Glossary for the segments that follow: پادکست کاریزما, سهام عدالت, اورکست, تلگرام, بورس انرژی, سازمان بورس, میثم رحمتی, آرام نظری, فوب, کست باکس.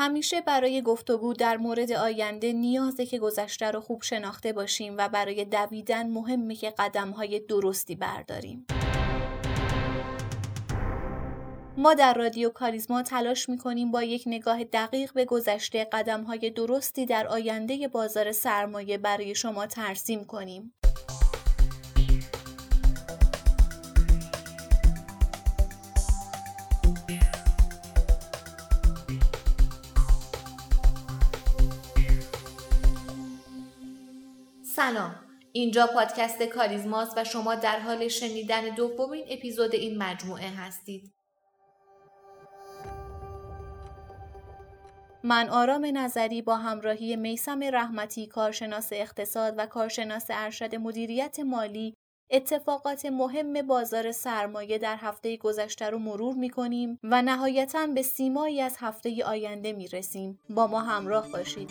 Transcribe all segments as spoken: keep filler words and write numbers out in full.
همیشه برای گفتگو در مورد آینده نیازه که گذشته رو خوب شناخته باشیم و برای دویدن مهمه که قدم‌های درستی برداریم. ما در رادیو کاریزما تلاش می‌کنیم با یک نگاه دقیق به گذشته قدم‌های درستی در آینده بازار سرمایه برای شما ترسیم کنیم. سلام، اینجا پادکست کاریزماست و شما در حال شنیدن دومین اپیزود این مجموعه هستید. من آرام نظری با همراهی میثم رحمتی، کارشناس اقتصاد و کارشناس ارشد مدیریت مالی، اتفاقات مهم بازار سرمایه در هفته گذشته رو مرور می‌کنیم و نهایتاً به سیمایی از هفته آینده می‌رسیم. با ما همراه باشید.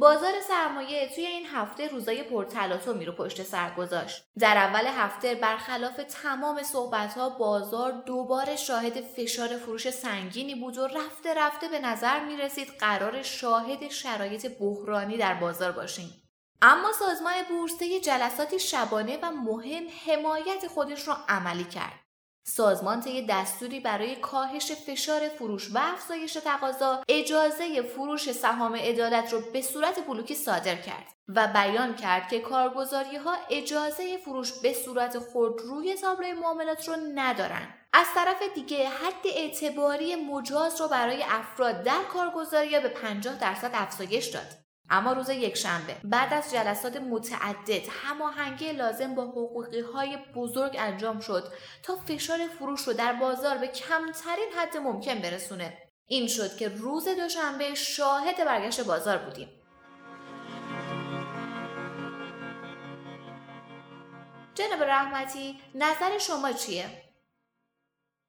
بازار سرمایه توی این هفته روزای پرتلاطمی رو پشت سر گذاشت. در اول هفته برخلاف تمام صحبت‌ها بازار دوباره شاهد فشار فروش سنگینی بود و رفته رفته به نظر می‌رسید قرار شاهد شرایط بحرانی در بازار باشیم. اما سازمان بورس طی جلساتی شبانه و مهم حمایت خودش رو عملی کرد. سازمان طی دستوری برای کاهش فشار فروش و افزایش تقاضا اجازه فروش سهام عدالت را به صورت بلوکی صادر کرد و بیان کرد که کارگزاری‌ها اجازه فروش به صورت خودروی تابلوی معاملات را ندارند. از طرف دیگه حد اعتباری مجاز را برای افراد در کارگزاری‌ها به پنجاه درصد افزایش داد. اما روز یکشنبه بعد از جلسات متعدد هماهنگی لازم با حقوقی‌های بزرگ انجام شد تا فشار فروش رو در بازار به کمترین حد ممکن برسونه. این شد که روز دوشنبه شاهد برگشت بازار بودیم. جناب رحمتی، نظر شما چیه؟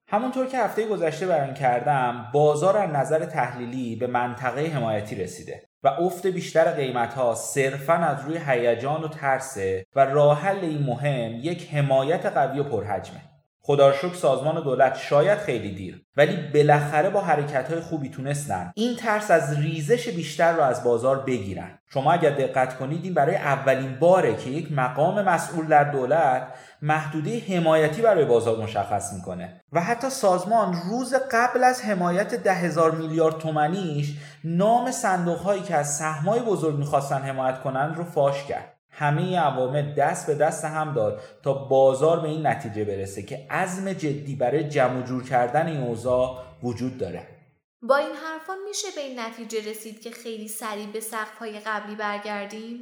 همونطور که هفته گذشته بیان کردم، بازار از نظر تحلیلی به منطقه حمایتی رسیده و افت بیشتر قیمت‌ها صرفاً از روی هیجان و ترسه و راه حل این مهم یک حمایت قوی و پرحجمه. خدا رو شکر سازمان دولت شاید خیلی دیر ولی بالاخره با حرکت‌های خوبی تونستن این ترس از ریزش بیشتر رو از بازار بگیرن. شما اگر دقت کنید این برای اولین باره که یک مقام مسئول در دولت محدوده حمایتی برای بازار مشخص میکنه و حتی سازمان روز قبل از حمایت ده هزار میلیارد تومانیش نام صندوق‌هایی که از سهم‌های بزرگ می‌خواستن حمایت کنن رو فاش کرد. همه عوامل دست به دست هم داد تا بازار به این نتیجه برسه که عزم جدی برای جمع جور کردن این اوضاع وجود داره. با این حرفا میشه به این نتیجه رسید که خیلی سریع به سقف‌های قبلی برگردیم؟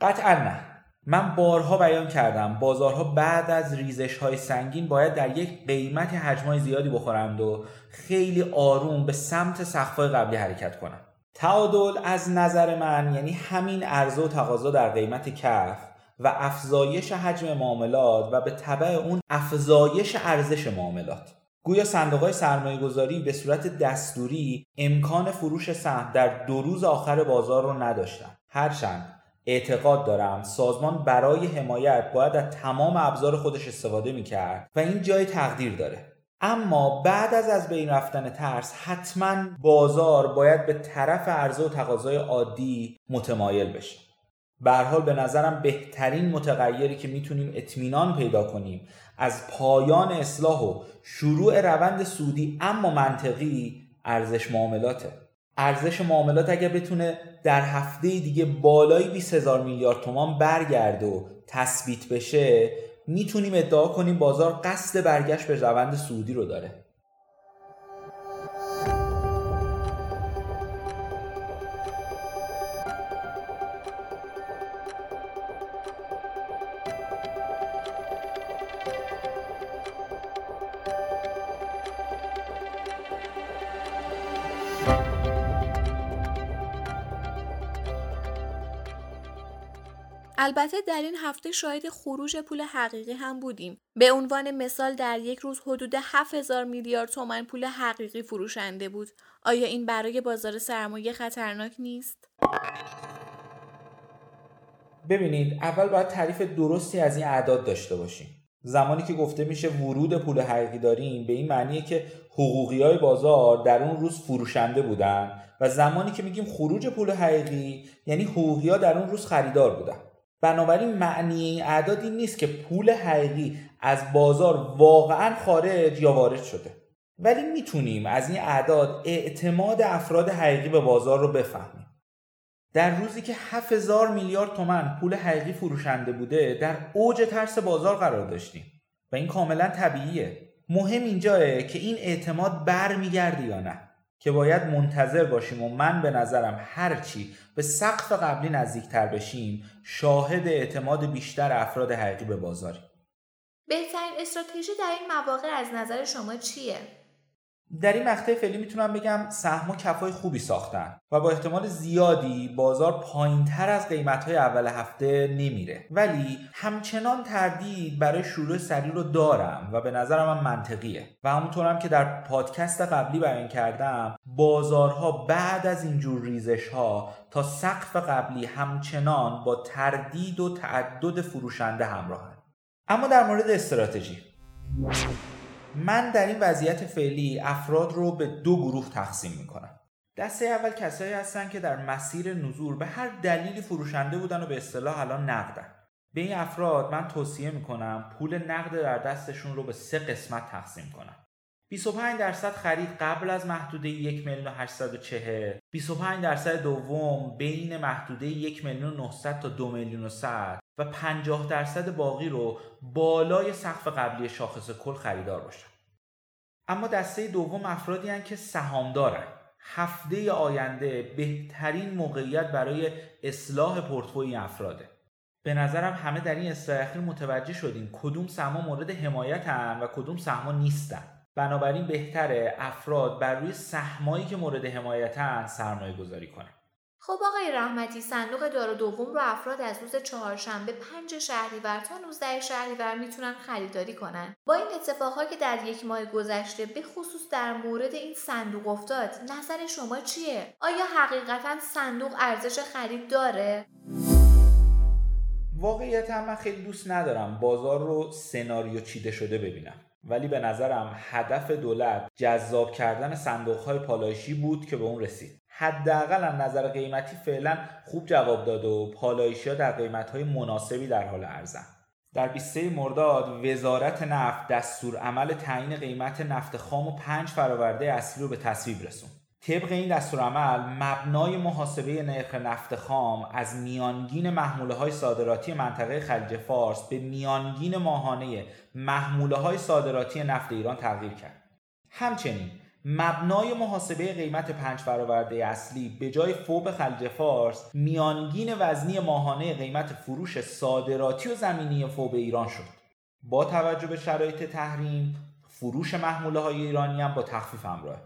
قطعاً نه. من بارها بیان کردم بازارها بعد از ریزش‌های سنگین باید در یک قیمت حجمای زیادی بخورند و خیلی آروم به سمت سقف‌های قبلی حرکت کنند. تعادل از نظر من یعنی همین عرضه و تقاضا در قیمت کف و افزایش حجم معاملات و به تبع اون افزایش ارزش معاملات. گویا صندوق‌های سرمایه‌گذاری به صورت دستوری امکان فروش سهم در دو روز آخر بازار رو نداشتن. هرچند اعتقاد دارم سازمان برای حمایت باید از تمام ابزار خودش استفاده می‌کرد و این جای تقدیر داره. اما بعد از از بین رفتن ترس حتما بازار باید به طرف عرضه و تقاضای عادی متمایل بشه. به هر حال به نظرم بهترین متغیری که میتونیم اطمینان پیدا کنیم از پایان اصلاح و شروع روند سودی اما منطقی ارزش معاملاته. ارزش معاملات اگر بتونه در هفته دیگه بالای بیست هزار میلیارد تومان برگرد و تثبیت بشه میتونیم ادعا کنیم بازار قصد برگشت به روند صعودی رو داره. البته در این هفته شاید خروج پول حقیقی هم بودیم. به عنوان مثال در یک روز حدود هفت هزار میلیارد تومان پول حقیقی فروشنده بود. آیا این برای بازار سرمایه خطرناک نیست؟ ببینید، اول باید تعریف درستی از این اعداد داشته باشیم. زمانی که گفته میشه ورود پول حقیقی داریم، به این معنیه که حقوقی‌های بازار در اون روز فروشنده بودن، و زمانی که میگیم خروج پول حقیقی یعنی حقوقی‌ها در اون روز خریدار بودن. بنابراین معنی این اعداد این نیست که پول حقیقی از بازار واقعاً خارج یا وارد شده، ولی میتونیم از این اعداد اعتماد افراد حقیقی به بازار رو بفهمیم. در روزی که هفت هزار میلیارد تومان پول حقیقی فروشنده بوده، در اوج ترس بازار قرار داشتیم و این کاملا طبیعیه. مهم اینجاست که این اعتماد برمیگرده یا نه، که باید منتظر باشیم و من به نظرم هرچی به سقف قبلی نزدیکتر بشیم شاهد اعتماد بیشتر افراد حقیقی به بازاری. بهترین استراتژی در این مواقع از نظر شما چیه؟ در این مقطع فعلی میتونم بگم سهم و کفای خوبی ساختن و با احتمال زیادی بازار پایین‌تر از قیمت‌های اول هفته نمیره، ولی همچنان تردید برای شروع سریع رو دارم و به نظرم هم منطقیه. و همونطورم که در پادکست قبلی بیان کردم، بازارها بعد از اینجور ریزش‌ها تا سقف قبلی همچنان با تردید و تعدد فروشنده همراهن. اما در مورد استراتژی، من در این وضعیت فعلی افراد رو به دو گروه تقسیم میکنم. دسته اول کسایی هستن که در مسیر نزول به هر دلیلی فروشنده بودن و به اصطلاح الان نقدن. به این افراد من توصیه میکنم پول نقد در دستشون رو به سه قسمت تقسیم کنن. بیست و پنج درصد خرید قبل از محدوده یک میلیون و هشتصد و چهل، بیست و پنج درصد دوم بین محدوده یک میلیون و نهصد تا دو میلیون و صد، و پنجاه درصد باقی رو بالای سقف قبلی شاخص کل خریدار باشن. اما دسته دوم افرادی هستند که سهام دارن. هفته آینده بهترین موقعیت برای اصلاح پورتفوی افراده. به نظرم همه در این اصلاح اخیر متوجه شدیم کدوم سهما مورد حمایتن و کدوم سهما نیستن. بنابراین بهتره افراد بر روی سهمایی که مورد حمایتن سرمایه گذاری کنن. خب آقای رحمتی، صندوق دار و دوم رو افراد از روز چهارشنبه پنجم شهریور تا نوزدهم شهریور میتونن خریداری کنن. با این اتفاقاتی که در یک ماه گذشته به خصوص در مورد این صندوق افتاد، نظر شما چیه؟ آیا حقیقتاً صندوق ارزش خرید داره؟ واقعیتاً من خیلی دوست ندارم بازار رو سناریو چیده شده ببینم، ولی به نظرم هدف دولت جذاب کردن صندوق‌های پالایشی بود که به اون رسید. حداقل از نظر قیمتی فعلا خوب جواب داد و پالایشی‌ها در قیمت‌های مناسبی در حال ارزن. در بیست و سوم مرداد وزارت نفت دستورالعمل تعیین قیمت نفت خام و پنج فرآورده اصلی رو به تصویب رسوند. طبق این دستورالعمل مبنای محاسبه نرخ نفت خام از میانگین محموله‌های صادراتی منطقه خلیج فارس به میانگین ماهانه محموله‌های صادراتی نفت ایران تغییر کرد. همچنین مبنای محاسبه قیمت پنج فرآورده اصلی به جای فوب خلیج فارس میانگین وزنی ماهانه قیمت فروش صادراتی و زمینی فوب ایران شد. با توجه به شرایط تحریم، فروش محموله‌های ایرانی هم با تخفیف همراهه.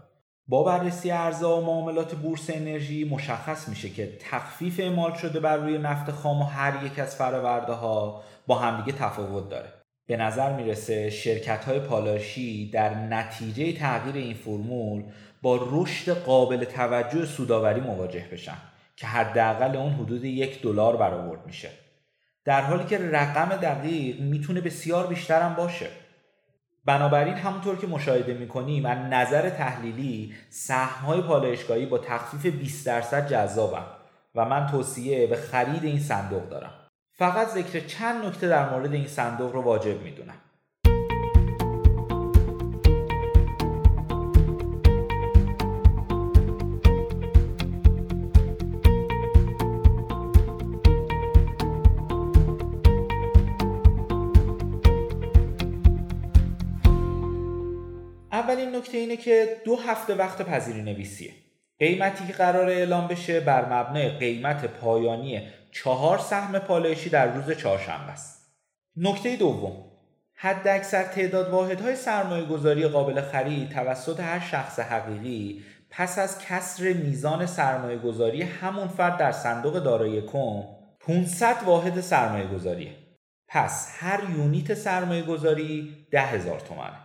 با بررسی ارزها و معاملات بورس انرژی مشخص میشه که تخفیف اعمال شده بر روی نفت خام و هر یک از فرآورده‌ها با همدیگه تفاوت داره. به نظر میرسه شرکت‌های پالایشی در نتیجه تغییر این فرمول با رشد قابل توجه سودآوری مواجه بشن که حداقل اون حدود یک دلار برآورد میشه، در حالی که رقم دقیق میتونه بسیار بیشتر هم باشه. بنابراین همونطور که مشاهده میکنیم از نظر تحلیلی سهم‌های پالایشگاهی با تخفیف بیست درصد جذابن و من توصیه به خرید این صندوق دارم. فقط ذکر چند نکته در مورد این صندوق رو واجب میدونم. اولین نکته اینه که دو هفته وقت پذیرین‌نویسیه. قیمتی که قرار اعلام بشه بر مبنای قیمت پایانی چهار سهم پالایشی در روز چهارشنبه است. نکته دوم، حداکثر تعداد واحدهای سرمایه گذاری قابل خرید توسط هر شخص حقیقی پس از کسر میزان سرمایه گذاری همون فرد در صندوق دارایی کم پانصد واحد سرمایه گذاریه. پس هر یونیت سرمایه گذاری ده هزار تومنه.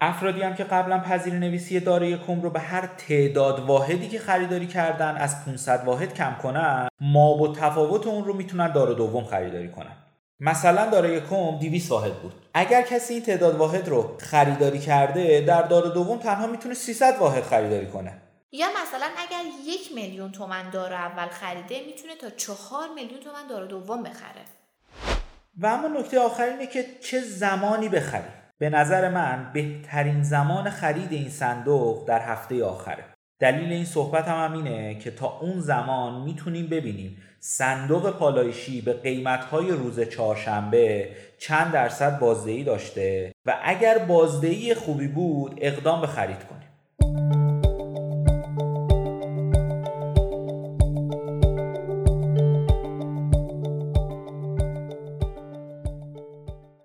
افرادی هم که قبلا پذیر نویسی دارایی کم رو به هر تعداد واحدی که خریداری کردن از پانصد واحد کم کنن، ما با تفاوت اون رو میتونن دارو دوم خریداری کنن. مثلا دارایی کم دویست واحد بود. اگر کسی این تعداد واحد رو خریداری کرده، در دارو دوم تنها میتونه سیصد واحد خریداری کنه. یا مثلا اگر یک میلیون تومن دارو اول خریده، میتونه تا چهار میلیون تومن دارو دوم بخره. و اما نکته آخر اینه که چه زمانی بخری. به نظر من بهترین زمان خرید این صندوق در هفته آخره. دلیل این صحبت هم اینه که تا اون زمان میتونیم ببینیم صندوق پالایشی به قیمت‌های روز چهارشنبه چند درصد بازدهی داشته و اگر بازدهی خوبی بود اقدام به خرید کنیم.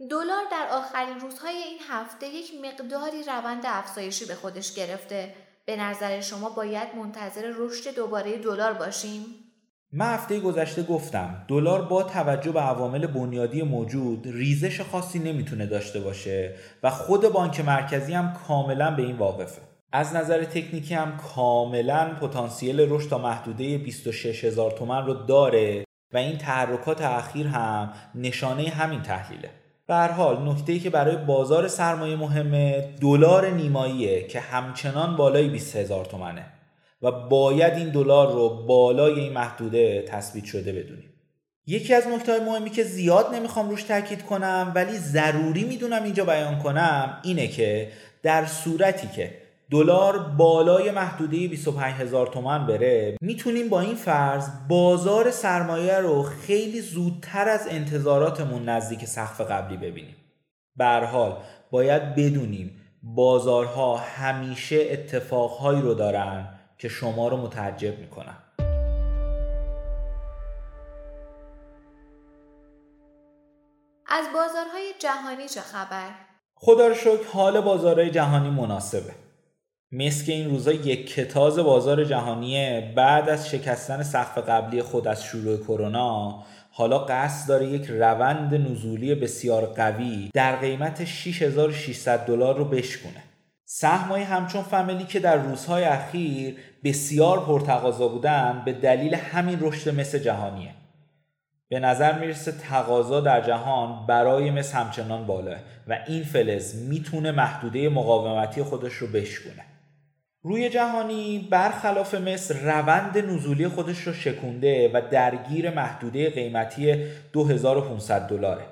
دلار در آخرین روزهای این هفته یک مقداری روند افزایشی به خودش گرفته. به نظر شما باید منتظر رشد دوباره دلار باشیم؟ من هفته گذشته گفتم دلار با توجه به عوامل بنیادی موجود ریزش خاصی نمیتونه داشته باشه و خود بانک مرکزی هم کاملا به این واقفه. از نظر تکنیکی هم کاملا پتانسیل رشد تا محدوده بیست و شش هزار تومان رو داره و این تحرکات اخیر هم نشانه همین تحلیله. به هر حال نکته‌ای که برای بازار سرمایه مهمه دلار نیماییه که همچنان بالای بیست هزار تومنه و باید این دلار رو بالای این محدوده تثبیت شده بدونیم. یکی از نکته‌های مهمی که زیاد نمیخوام روش تاکید کنم ولی ضروری میدونم اینجا بیان کنم اینه که در صورتی که دلار بالای محدوده بیست و پنج هزار تومان بره میتونیم با این فرض بازار سرمایه رو خیلی زودتر از انتظاراتمون نزدیک سقف قبلی ببینیم. به هر حال باید بدونیم بازارها همیشه اتفاقهایی رو دارن که شما رو متعجب میکنن. از بازارهای جهانی چه خبر؟ خدا رو شکر حال بازارهای جهانی مناسبه. مس که این روزا یک کتاز بازار جهانیه بعد از شکستن سقف قبلی خود از شروع کرونا حالا قصد داره یک روند نزولی بسیار قوی در قیمت شش هزار و ششصد دلار رو بشکونه. سهم‌های همچون فامیلی که در روزهای اخیر بسیار پرتقاضا بودن به دلیل همین رشد مس جهانیه. به نظر میرسه تقاضا در جهان برای مس همچنان بالاست و این فلز میتونه محدوده مقاومتی خودش رو بشکونه. روی جهانی برخلاف مصر روند نزولی خودش رو شکونده و درگیر محدوده قیمتی دو هزار و پانصد دلاره.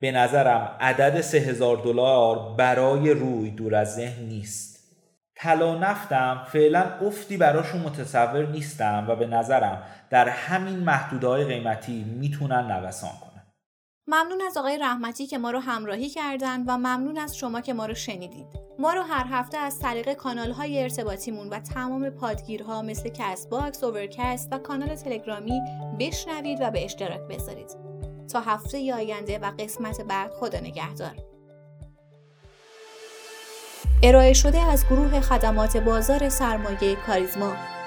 به نظرم عدد سه هزار دلار برای روی دور از ذهن نیست. طلا و نفتم فعلا افتی براشون متصور نیستم و به نظرم در همین محدودهای قیمتی میتونن نوسان کنن. ممنون از آقای رحمتی که ما رو همراهی کردن و ممنون از شما که ما رو شنیدید. ما رو هر هفته از طریق کانال‌های ارتباطیمون و تمام پادگیرها مثل کست باکس، اورکست و کانال تلگرامی بشنوید و به اشتراک بذارید. تا هفته ی آینده و قسمت بعد خدا نگهدار. ارائه شده از گروه خدمات بازار سرمایه کاریزما.